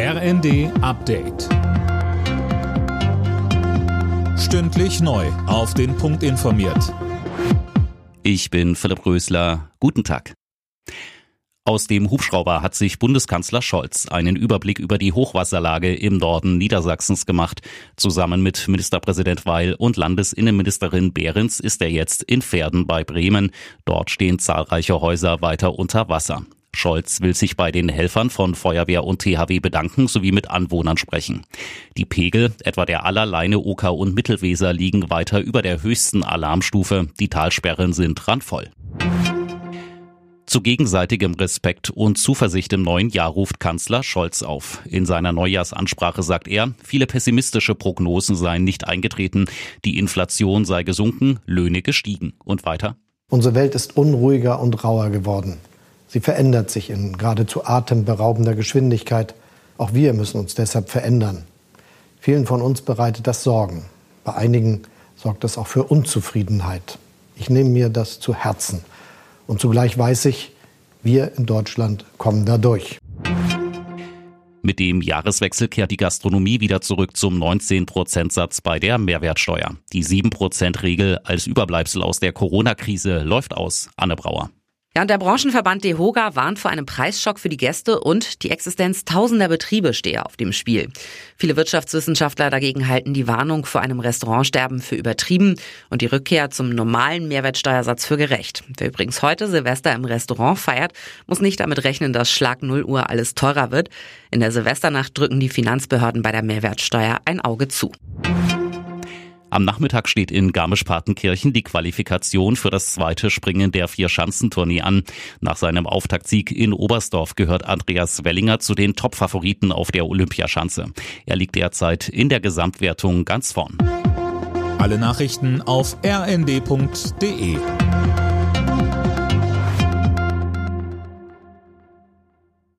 RND Update. Stündlich neu auf den Punkt informiert. Ich bin Philipp Rösler. Guten Tag. Aus dem Hubschrauber hat sich Bundeskanzler Scholz einen Überblick über die Hochwasserlage im Norden Niedersachsens gemacht. Zusammen mit Ministerpräsident Weil und Landesinnenministerin Behrens ist er jetzt in Pferden bei Bremen. Dort stehen zahlreiche Häuser weiter unter Wasser. Scholz will sich bei den Helfern von Feuerwehr und THW bedanken sowie mit Anwohnern sprechen. Die Pegel, etwa der Allerleine, Oker und Mittelweser, liegen weiter über der höchsten Alarmstufe. Die Talsperren sind randvoll. Zu gegenseitigem Respekt und Zuversicht im neuen Jahr ruft Kanzler Scholz auf. In seiner Neujahrsansprache sagt er, viele pessimistische Prognosen seien nicht eingetreten, die Inflation sei gesunken, Löhne gestiegen. Und weiter? Unsere Welt ist unruhiger und rauer geworden. Sie verändert sich in geradezu atemberaubender Geschwindigkeit. Auch wir müssen uns deshalb verändern. Vielen von uns bereitet das Sorgen. Bei einigen sorgt das auch für Unzufriedenheit. Ich nehme mir das zu Herzen. Und zugleich weiß ich, wir in Deutschland kommen da durch. Mit dem Jahreswechsel kehrt die Gastronomie wieder zurück zum 19%-Satz bei der Mehrwertsteuer. Die 7%-Regel als Überbleibsel aus der Corona-Krise läuft aus. Anne Brauer. Ja, und der Branchenverband DEHOGA warnt vor einem Preisschock für die Gäste und die Existenz tausender Betriebe stehe auf dem Spiel. Viele Wirtschaftswissenschaftler dagegen halten die Warnung vor einem Restaurantsterben für übertrieben und die Rückkehr zum normalen Mehrwertsteuersatz für gerecht. Wer übrigens heute Silvester im Restaurant feiert, muss nicht damit rechnen, dass Schlag 0 Uhr alles teurer wird. In der Silvesternacht drücken die Finanzbehörden bei der Mehrwertsteuer ein Auge zu. Am Nachmittag steht in Garmisch-Partenkirchen die Qualifikation für das zweite Springen der Vierschanzentournee an. Nach seinem Auftaktsieg in Oberstdorf gehört Andreas Wellinger zu den Top-Favoriten auf der Olympiaschanze. Er liegt derzeit in der Gesamtwertung ganz vorn. Alle Nachrichten auf rnd.de.